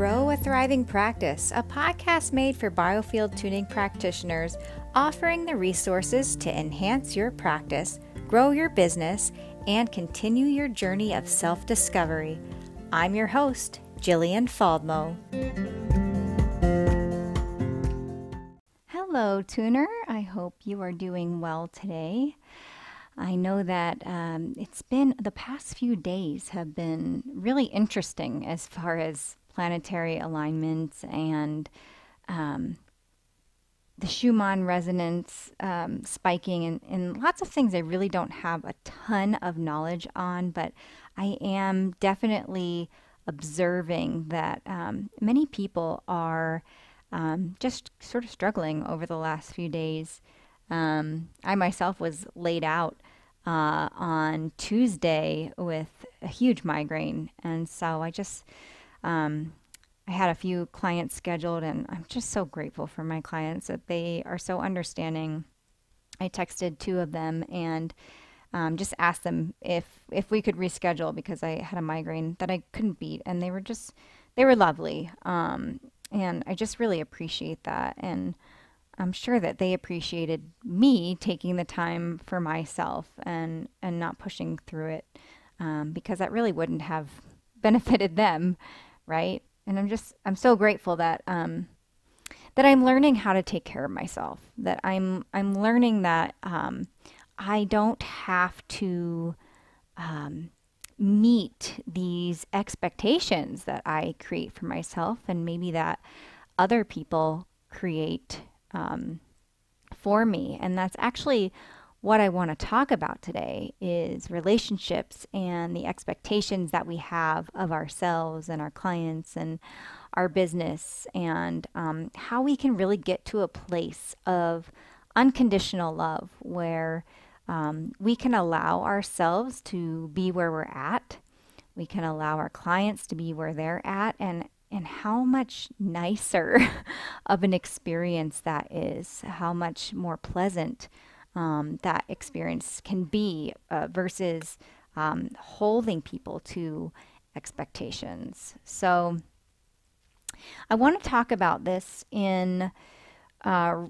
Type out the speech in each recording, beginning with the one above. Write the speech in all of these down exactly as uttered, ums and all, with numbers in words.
Grow a Thriving Practice, a podcast made for biofield tuning practitioners, offering the resources to enhance your practice, grow your business, and continue your journey of self-discovery. I'm your host, Jillian Faldmo. Hello, tuner. I hope you are doing well today. I know that um, it's been, the past few days have been really interesting as far as planetary alignments and um, the Schumann resonance um, spiking and, and lots of things I really don't have a ton of knowledge on, but I am definitely observing that um, many people are um, just sort of struggling over the last few days. Um, I myself was laid out uh, on Tuesday with a huge migraine, and so I just um, I had a few clients scheduled, and I'm just so grateful for my clients that they are so understanding. I texted two of them and um, just asked them if if we could reschedule because I had a migraine that I couldn't beat, and they were just they were lovely, um, and I just really appreciate that. And I'm sure that they appreciated me taking the time for myself and, and not pushing through it um, because that really wouldn't have benefited them, right? And I'm just, I'm so grateful that um, that I'm learning how to take care of myself, that I'm, I'm learning that um, I don't have to um, meet these expectations that I create for myself and maybe that other people create Um, for me. And that's actually what I want to talk about today is relationships and the expectations that we have of ourselves and our clients and our business, and um, how we can really get to a place of unconditional love where um, we can allow ourselves to be where we're at. We can allow our clients to be where they're at, and And how much nicer of an experience that is, how much more pleasant um, that experience can be uh, versus um, holding people to expectations. So I want to talk about this in uh,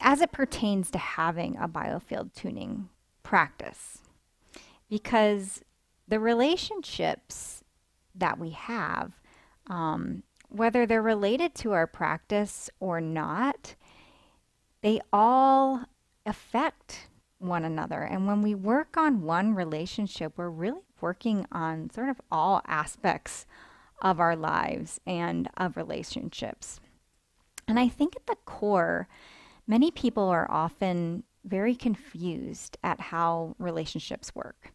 as it pertains to having a biofield tuning practice, because the relationships that we have, Um, whether they're related to our practice or not, they all affect one another. And when we work on one relationship, we're really working on sort of all aspects of our lives and of relationships. And I think at the core, many people are often very confused at how relationships work.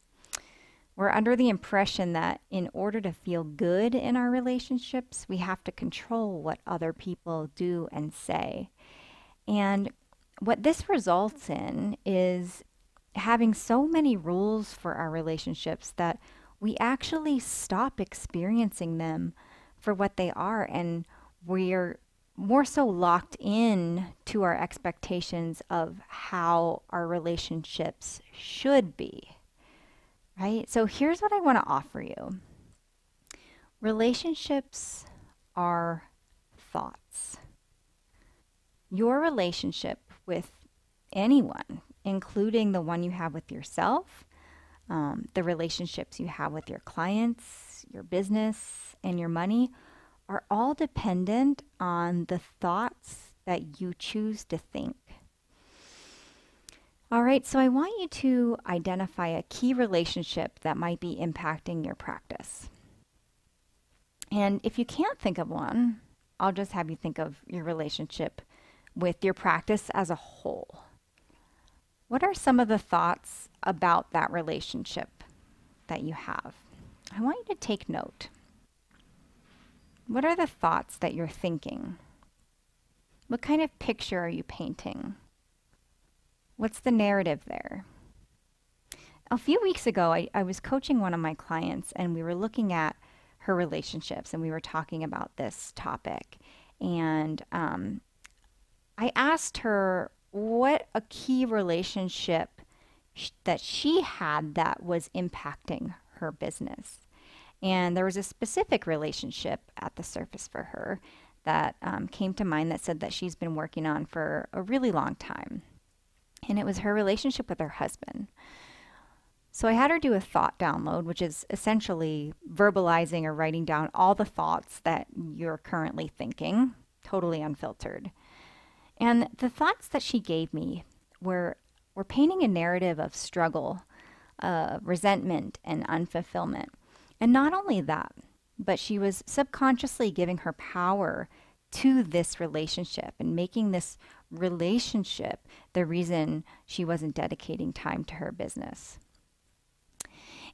We're under the impression that in order to feel good in our relationships, we have to control what other people do and say. And what this results in is having so many rules for our relationships that we actually stop experiencing them for what they are, and we're more so locked in to our expectations of how our relationships should be. Right? So here's what I want to offer you. Relationships are thoughts. Your relationship with anyone, including the one you have with yourself, um, the relationships you have with your clients, your business, and your money, are all dependent on the thoughts that you choose to think. All right, so I want you to identify a key relationship that might be impacting your practice. And if you can't think of one, I'll just have you think of your relationship with your practice as a whole. What are some of the thoughts about that relationship that you have? I want you to take note. What are the thoughts that you're thinking? What kind of picture are you painting? What's the narrative there? A few weeks ago, I, I was coaching one of my clients, and we were looking at her relationships, and we were talking about this topic. And um, I asked her what a key relationship sh- that she had that was impacting her business. And there was a specific relationship at the surface for her that um, came to mind that said that she's been working on for a really long time. And it was her relationship with her husband. So I had her do a thought download, which is essentially verbalizing or writing down all the thoughts that you're currently thinking, totally unfiltered. And the thoughts that she gave me were, were painting a narrative of struggle, uh, resentment, and unfulfillment. And not only that, but she was subconsciously giving her power to this relationship and making this relationship the reason she wasn't dedicating time to her business.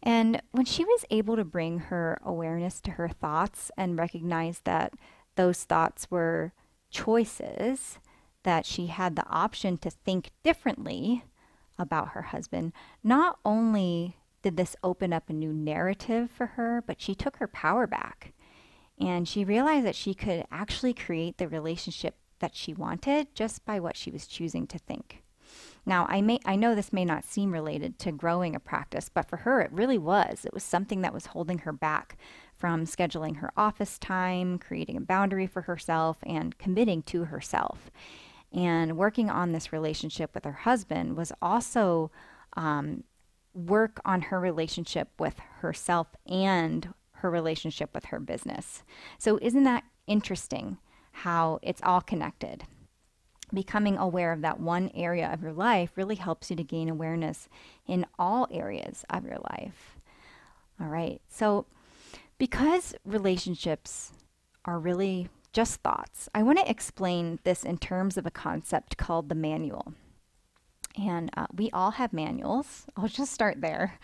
And when she was able to bring her awareness to her thoughts and recognize that those thoughts were choices, that she had the option to think differently about her husband, not only did this open up a new narrative for her, but she took her power back. And she realized that she could actually create the relationship that she wanted just by what she was choosing to think. Now, I may, I know this may not seem related to growing a practice, but for her, it really was. It was something that was holding her back from scheduling her office time, creating a boundary for herself, and committing to herself. And working on this relationship with her husband was also um, work on her relationship with herself and her relationship with her business. So isn't that interesting how it's all connected? Becoming aware of that one area of your life really helps you to gain awareness in all areas of your life. All right, so because relationships are really just thoughts, I want to explain this in terms of a concept called the manual. And uh, we all have manuals. I'll just start there.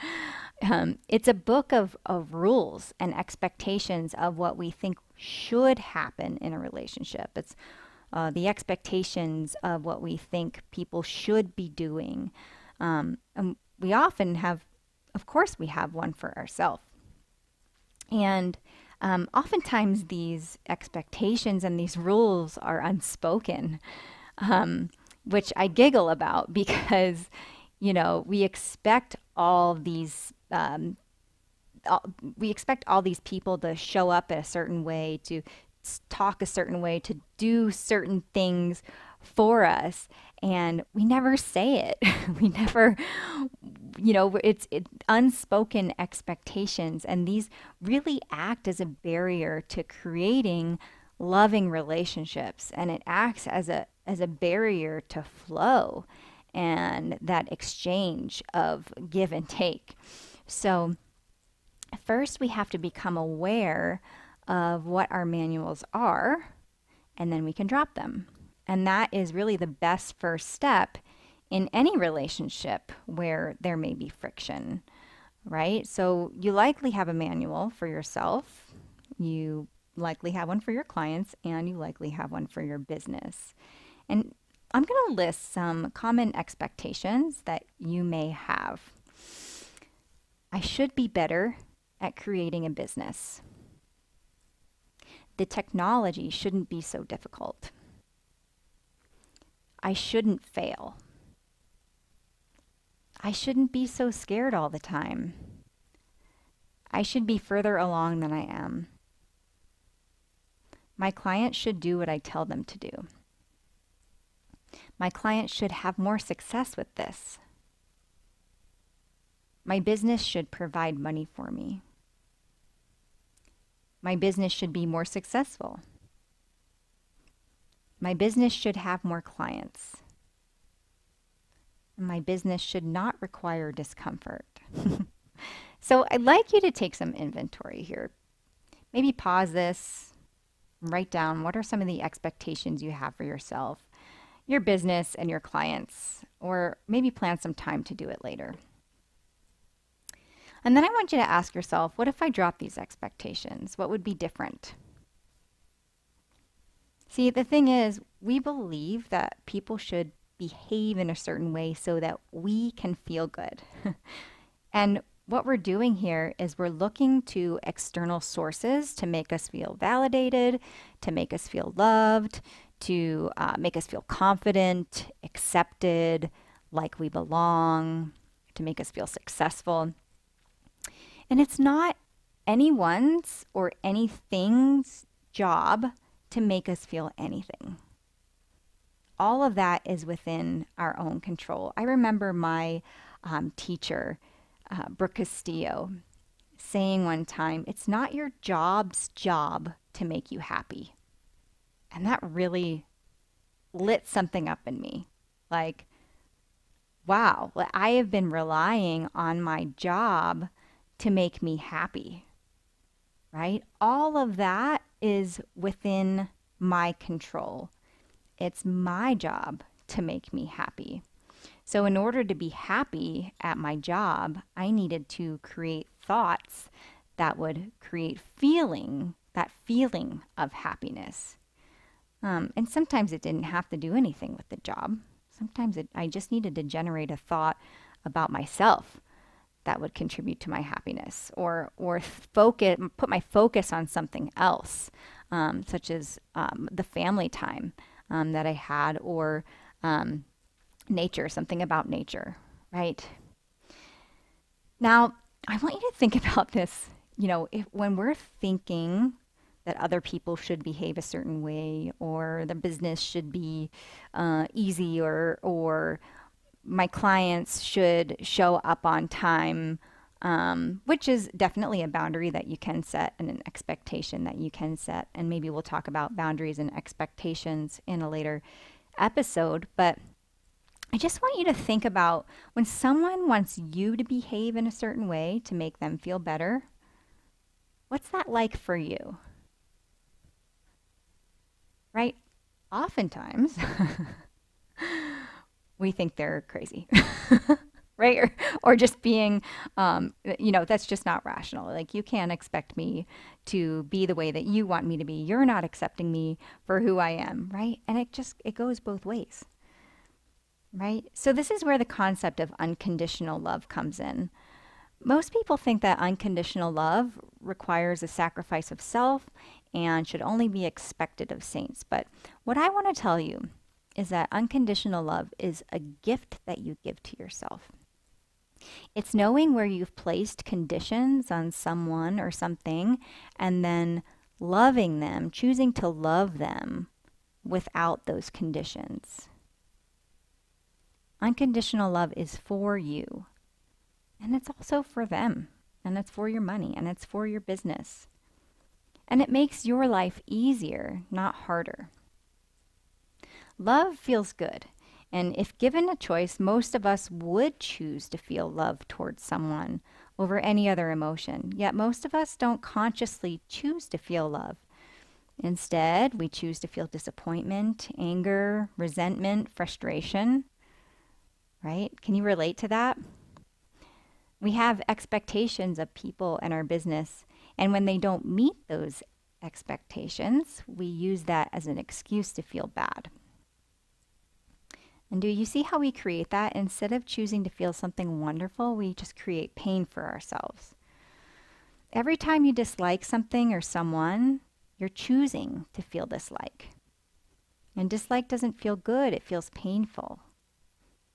Um, it's a book of, of rules and expectations of what we think should happen in a relationship. It's uh, the expectations of what we think people should be doing. Um, and we often have, of course, we have one for ourselves. And um, oftentimes these expectations and these rules are unspoken. Um, which I giggle about because, you know, we expect all these, um, all, we expect all these people to show up in a certain way, to talk a certain way, to do certain things for us. And we never say it. We never, you know, it's, it's unspoken expectations. And these really act as a barrier to creating loving relationships. And it acts as a, as a barrier to flow and that exchange of give and take. So first we have to become aware of what our manuals are, and then we can drop them. And that is really the best first step in any relationship where there may be friction, right? So you likely have a manual for yourself, you likely have one for your clients, and you likely have one for your business. And I'm going to list some common expectations that you may have. I should be better at creating a business. The technology shouldn't be so difficult. I shouldn't fail. I shouldn't be so scared all the time. I should be further along than I am. My client should do what I tell them to do. My client should have more success with this. My business should provide money for me. My business should be more successful. My business should have more clients. My business should not require discomfort. So I'd like you to take some inventory here. Maybe pause this, write down what are some of the expectations you have for yourself, your business, and your clients, or maybe plan some time to do it later. And then I want you to ask yourself, what if I drop these expectations? What would be different? See, the thing is, we believe that people should behave in a certain way so that we can feel good. And what we're doing here is we're looking to external sources to make us feel validated, to make us feel loved, to uh, make us feel confident, accepted, like we belong, to make us feel successful. And it's not anyone's or anything's job to make us feel anything. All of that is within our own control. I remember my um, teacher, uh, Brooke Castillo, saying one time, it's not your job's job to make you happy. And that really lit something up in me. Like, wow, I have been relying on my job to make me happy, right? All of that is within my control. It's my job to make me happy. So in order to be happy at my job, I needed to create thoughts that would create feeling, that feeling of happiness. Um, and sometimes it didn't have to do anything with the job. Sometimes it, I just needed to generate a thought about myself that would contribute to my happiness, or or focus, put my focus on something else, um, such as um, the family time um, that I had, or um, nature, something about nature, right? Now, I want you to think about this. You know, if, when we're thinking that other people should behave a certain way, or the business should be uh, easy, or or my clients should show up on time, um, which is definitely a boundary that you can set and an expectation that you can set. And maybe we'll talk about boundaries and expectations in a later episode. But I just want you to think about when someone wants you to behave in a certain way to make them feel better, what's that like for you? Right? Oftentimes, we think they're crazy, right? Or, or just being, um, you know, that's just not rational. Like, you can't expect me to be the way that you want me to be. You're not accepting me for who I am, right? And it just, it goes both ways, right? So this is where the concept of unconditional love comes in. Most people think that unconditional love requires a sacrifice of self and should only be expected of saints. But what I want to tell you is that unconditional love is a gift that you give to yourself. It's knowing where you've placed conditions on someone or something, and then loving them, choosing to love them without those conditions. Unconditional love is for you, and it's also for them, and it's for your money, and it's for your business. And it makes your life easier, not harder. Love feels good, and if given a choice, most of us would choose to feel love towards someone over any other emotion, yet most of us don't consciously choose to feel love. Instead, we choose to feel disappointment, anger, resentment, frustration, right? Can you relate to that? We have expectations of people and our business, and when they don't meet those expectations, we use that as an excuse to feel bad. And do you see how we create that? Instead of choosing to feel something wonderful, we just create pain for ourselves. Every time you dislike something or someone, you're choosing to feel dislike. And dislike doesn't feel good, it feels painful.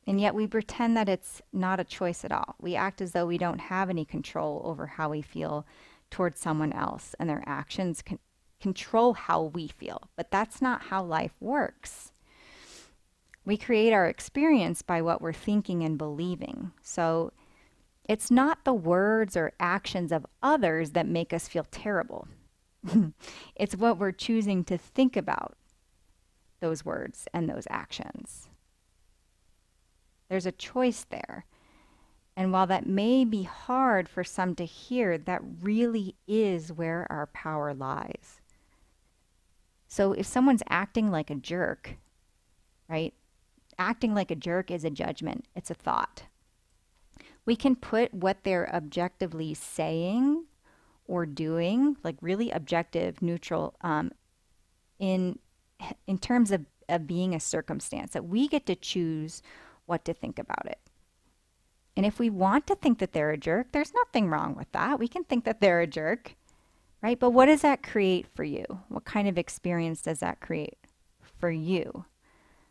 And yet we pretend that it's not a choice at all. We act as though we don't have any control over how we feel towards someone else, and their actions can control how we feel. But that's not how life works. We create our experience by what we're thinking and believing. So it's not the words or actions of others that make us feel terrible. It's what we're choosing to think about those words and those actions. There's a choice there. And while that may be hard for some to hear, that really is where our power lies. So if someone's acting like a jerk, right? Acting like a jerk is a judgment. It's a thought. We can put what they're objectively saying or doing, like really objective, neutral, um, in, in terms of, of being a circumstance, that we get to choose what to think about it. And if we want to think that they're a jerk, there's nothing wrong with that. We can think that they're a jerk, right? But what does that create for you? What kind of experience does that create for you?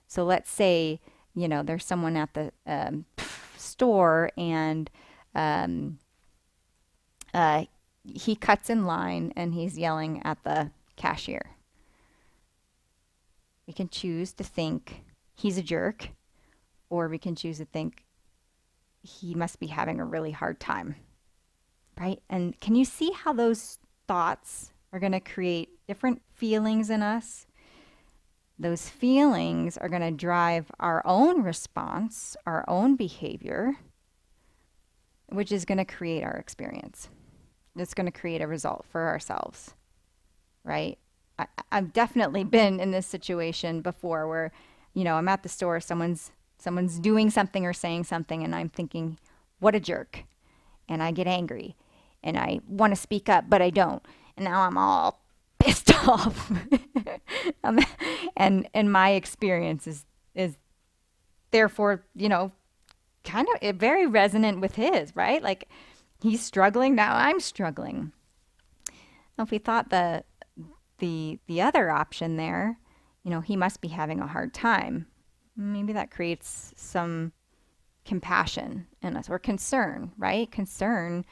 So let's say, you know, there's someone at the um, store, and um, uh, he cuts in line and he's yelling at the cashier. We can choose to think he's a jerk, or we can choose to think he must be having a really hard time, right? And can you see how those thoughts are going to create different feelings in us? Those feelings are going to drive our own response, our own behavior, which is going to create our experience. It's going to create a result for ourselves, right? I, I've definitely been in this situation before where, you know, I'm at the store, someone's someone's doing something or saying something, and I'm thinking, what a jerk. And I get angry, and I want to speak up, but I don't. And now I'm all pissed off. and and my experience is, is therefore, you know, kind of very resonant with his, right? Like, he's struggling, now I'm struggling. Now, if we thought the the the other option there, you know, he must be having a hard time, maybe that creates some compassion in us, or concern, right? Concern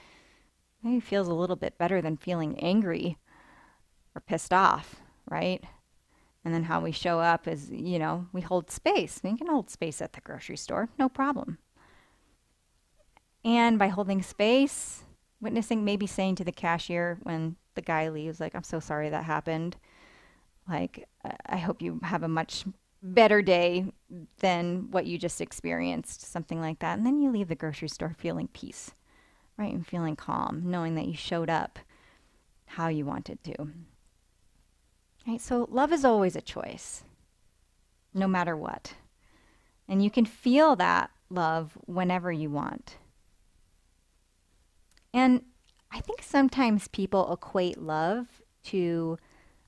maybe feels a little bit better than feeling angry or pissed off, right? And then how we show up is, you know, we hold space. We can hold space at the grocery store, no problem. And by holding space, witnessing, maybe saying to the cashier when the guy leaves, like, I'm so sorry that happened. Like, uh, I hope you have a much better day than what you just experienced, something like that. And then you leave the grocery store feeling peace, right? And feeling calm, knowing that you showed up how you wanted to. Right? So love is always a choice, no matter what. And you can feel that love whenever you want. And I think sometimes people equate love to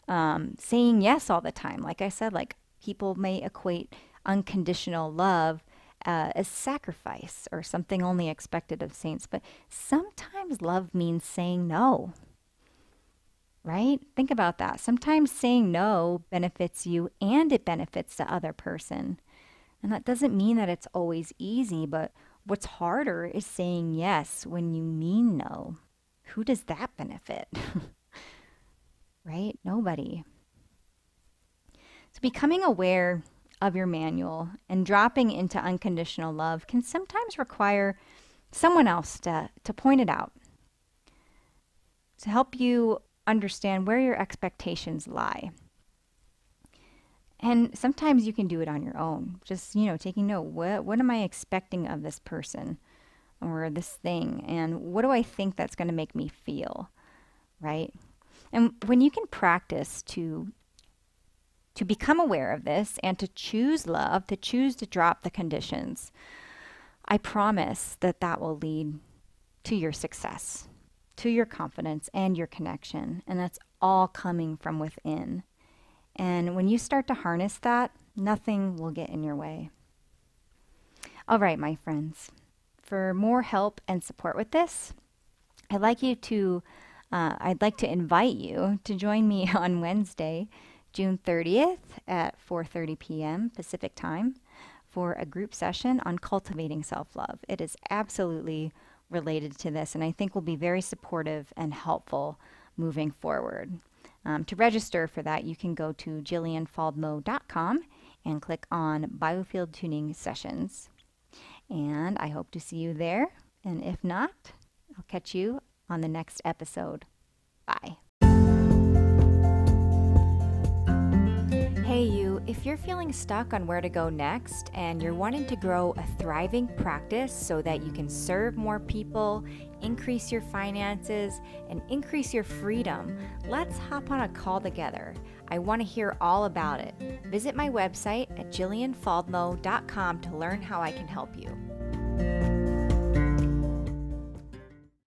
um, saying yes all the time. Like I said, like people may equate unconditional love uh, as sacrifice or something only expected of saints. But sometimes love means saying no, right? Think about that. Sometimes saying no benefits you and it benefits the other person. And that doesn't mean that it's always easy, but what's harder is saying yes when you mean no. Who does that benefit? Right? Nobody. So becoming aware of your manual and dropping into unconditional love can sometimes require someone else to, to point it out, to help you understand where your expectations lie. And sometimes you can do it on your own, just, you know, taking note, what, what am I expecting of this person or this thing? And what do I think that's going to make me feel, right? And when you can practice to, to become aware of this and to choose love, to choose to drop the conditions, I promise that that will lead to your success, to your confidence and your connection. And that's all coming from within. And when you start to harness that, nothing will get in your way. All right, my friends, for more help and support with this, I'd like you to, uh, I'd like to invite you to join me on Wednesday, June thirtieth at four thirty p m Pacific time for a group session on cultivating self-love. It is absolutely related to this, and I think will be very supportive and helpful moving forward. Um, to register for that, you can go to jillian faldmo dot com and click on Biofield Tuning Sessions. And I hope to see you there. And if not, I'll catch you on the next episode. Bye. Hey you, if you're feeling stuck on where to go next and you're wanting to grow a thriving practice so that you can serve more people, increase your finances, and increase your freedom, let's hop on a call together. I want to hear all about it. Visit my website at jillian faldmo dot com to learn how I can help you.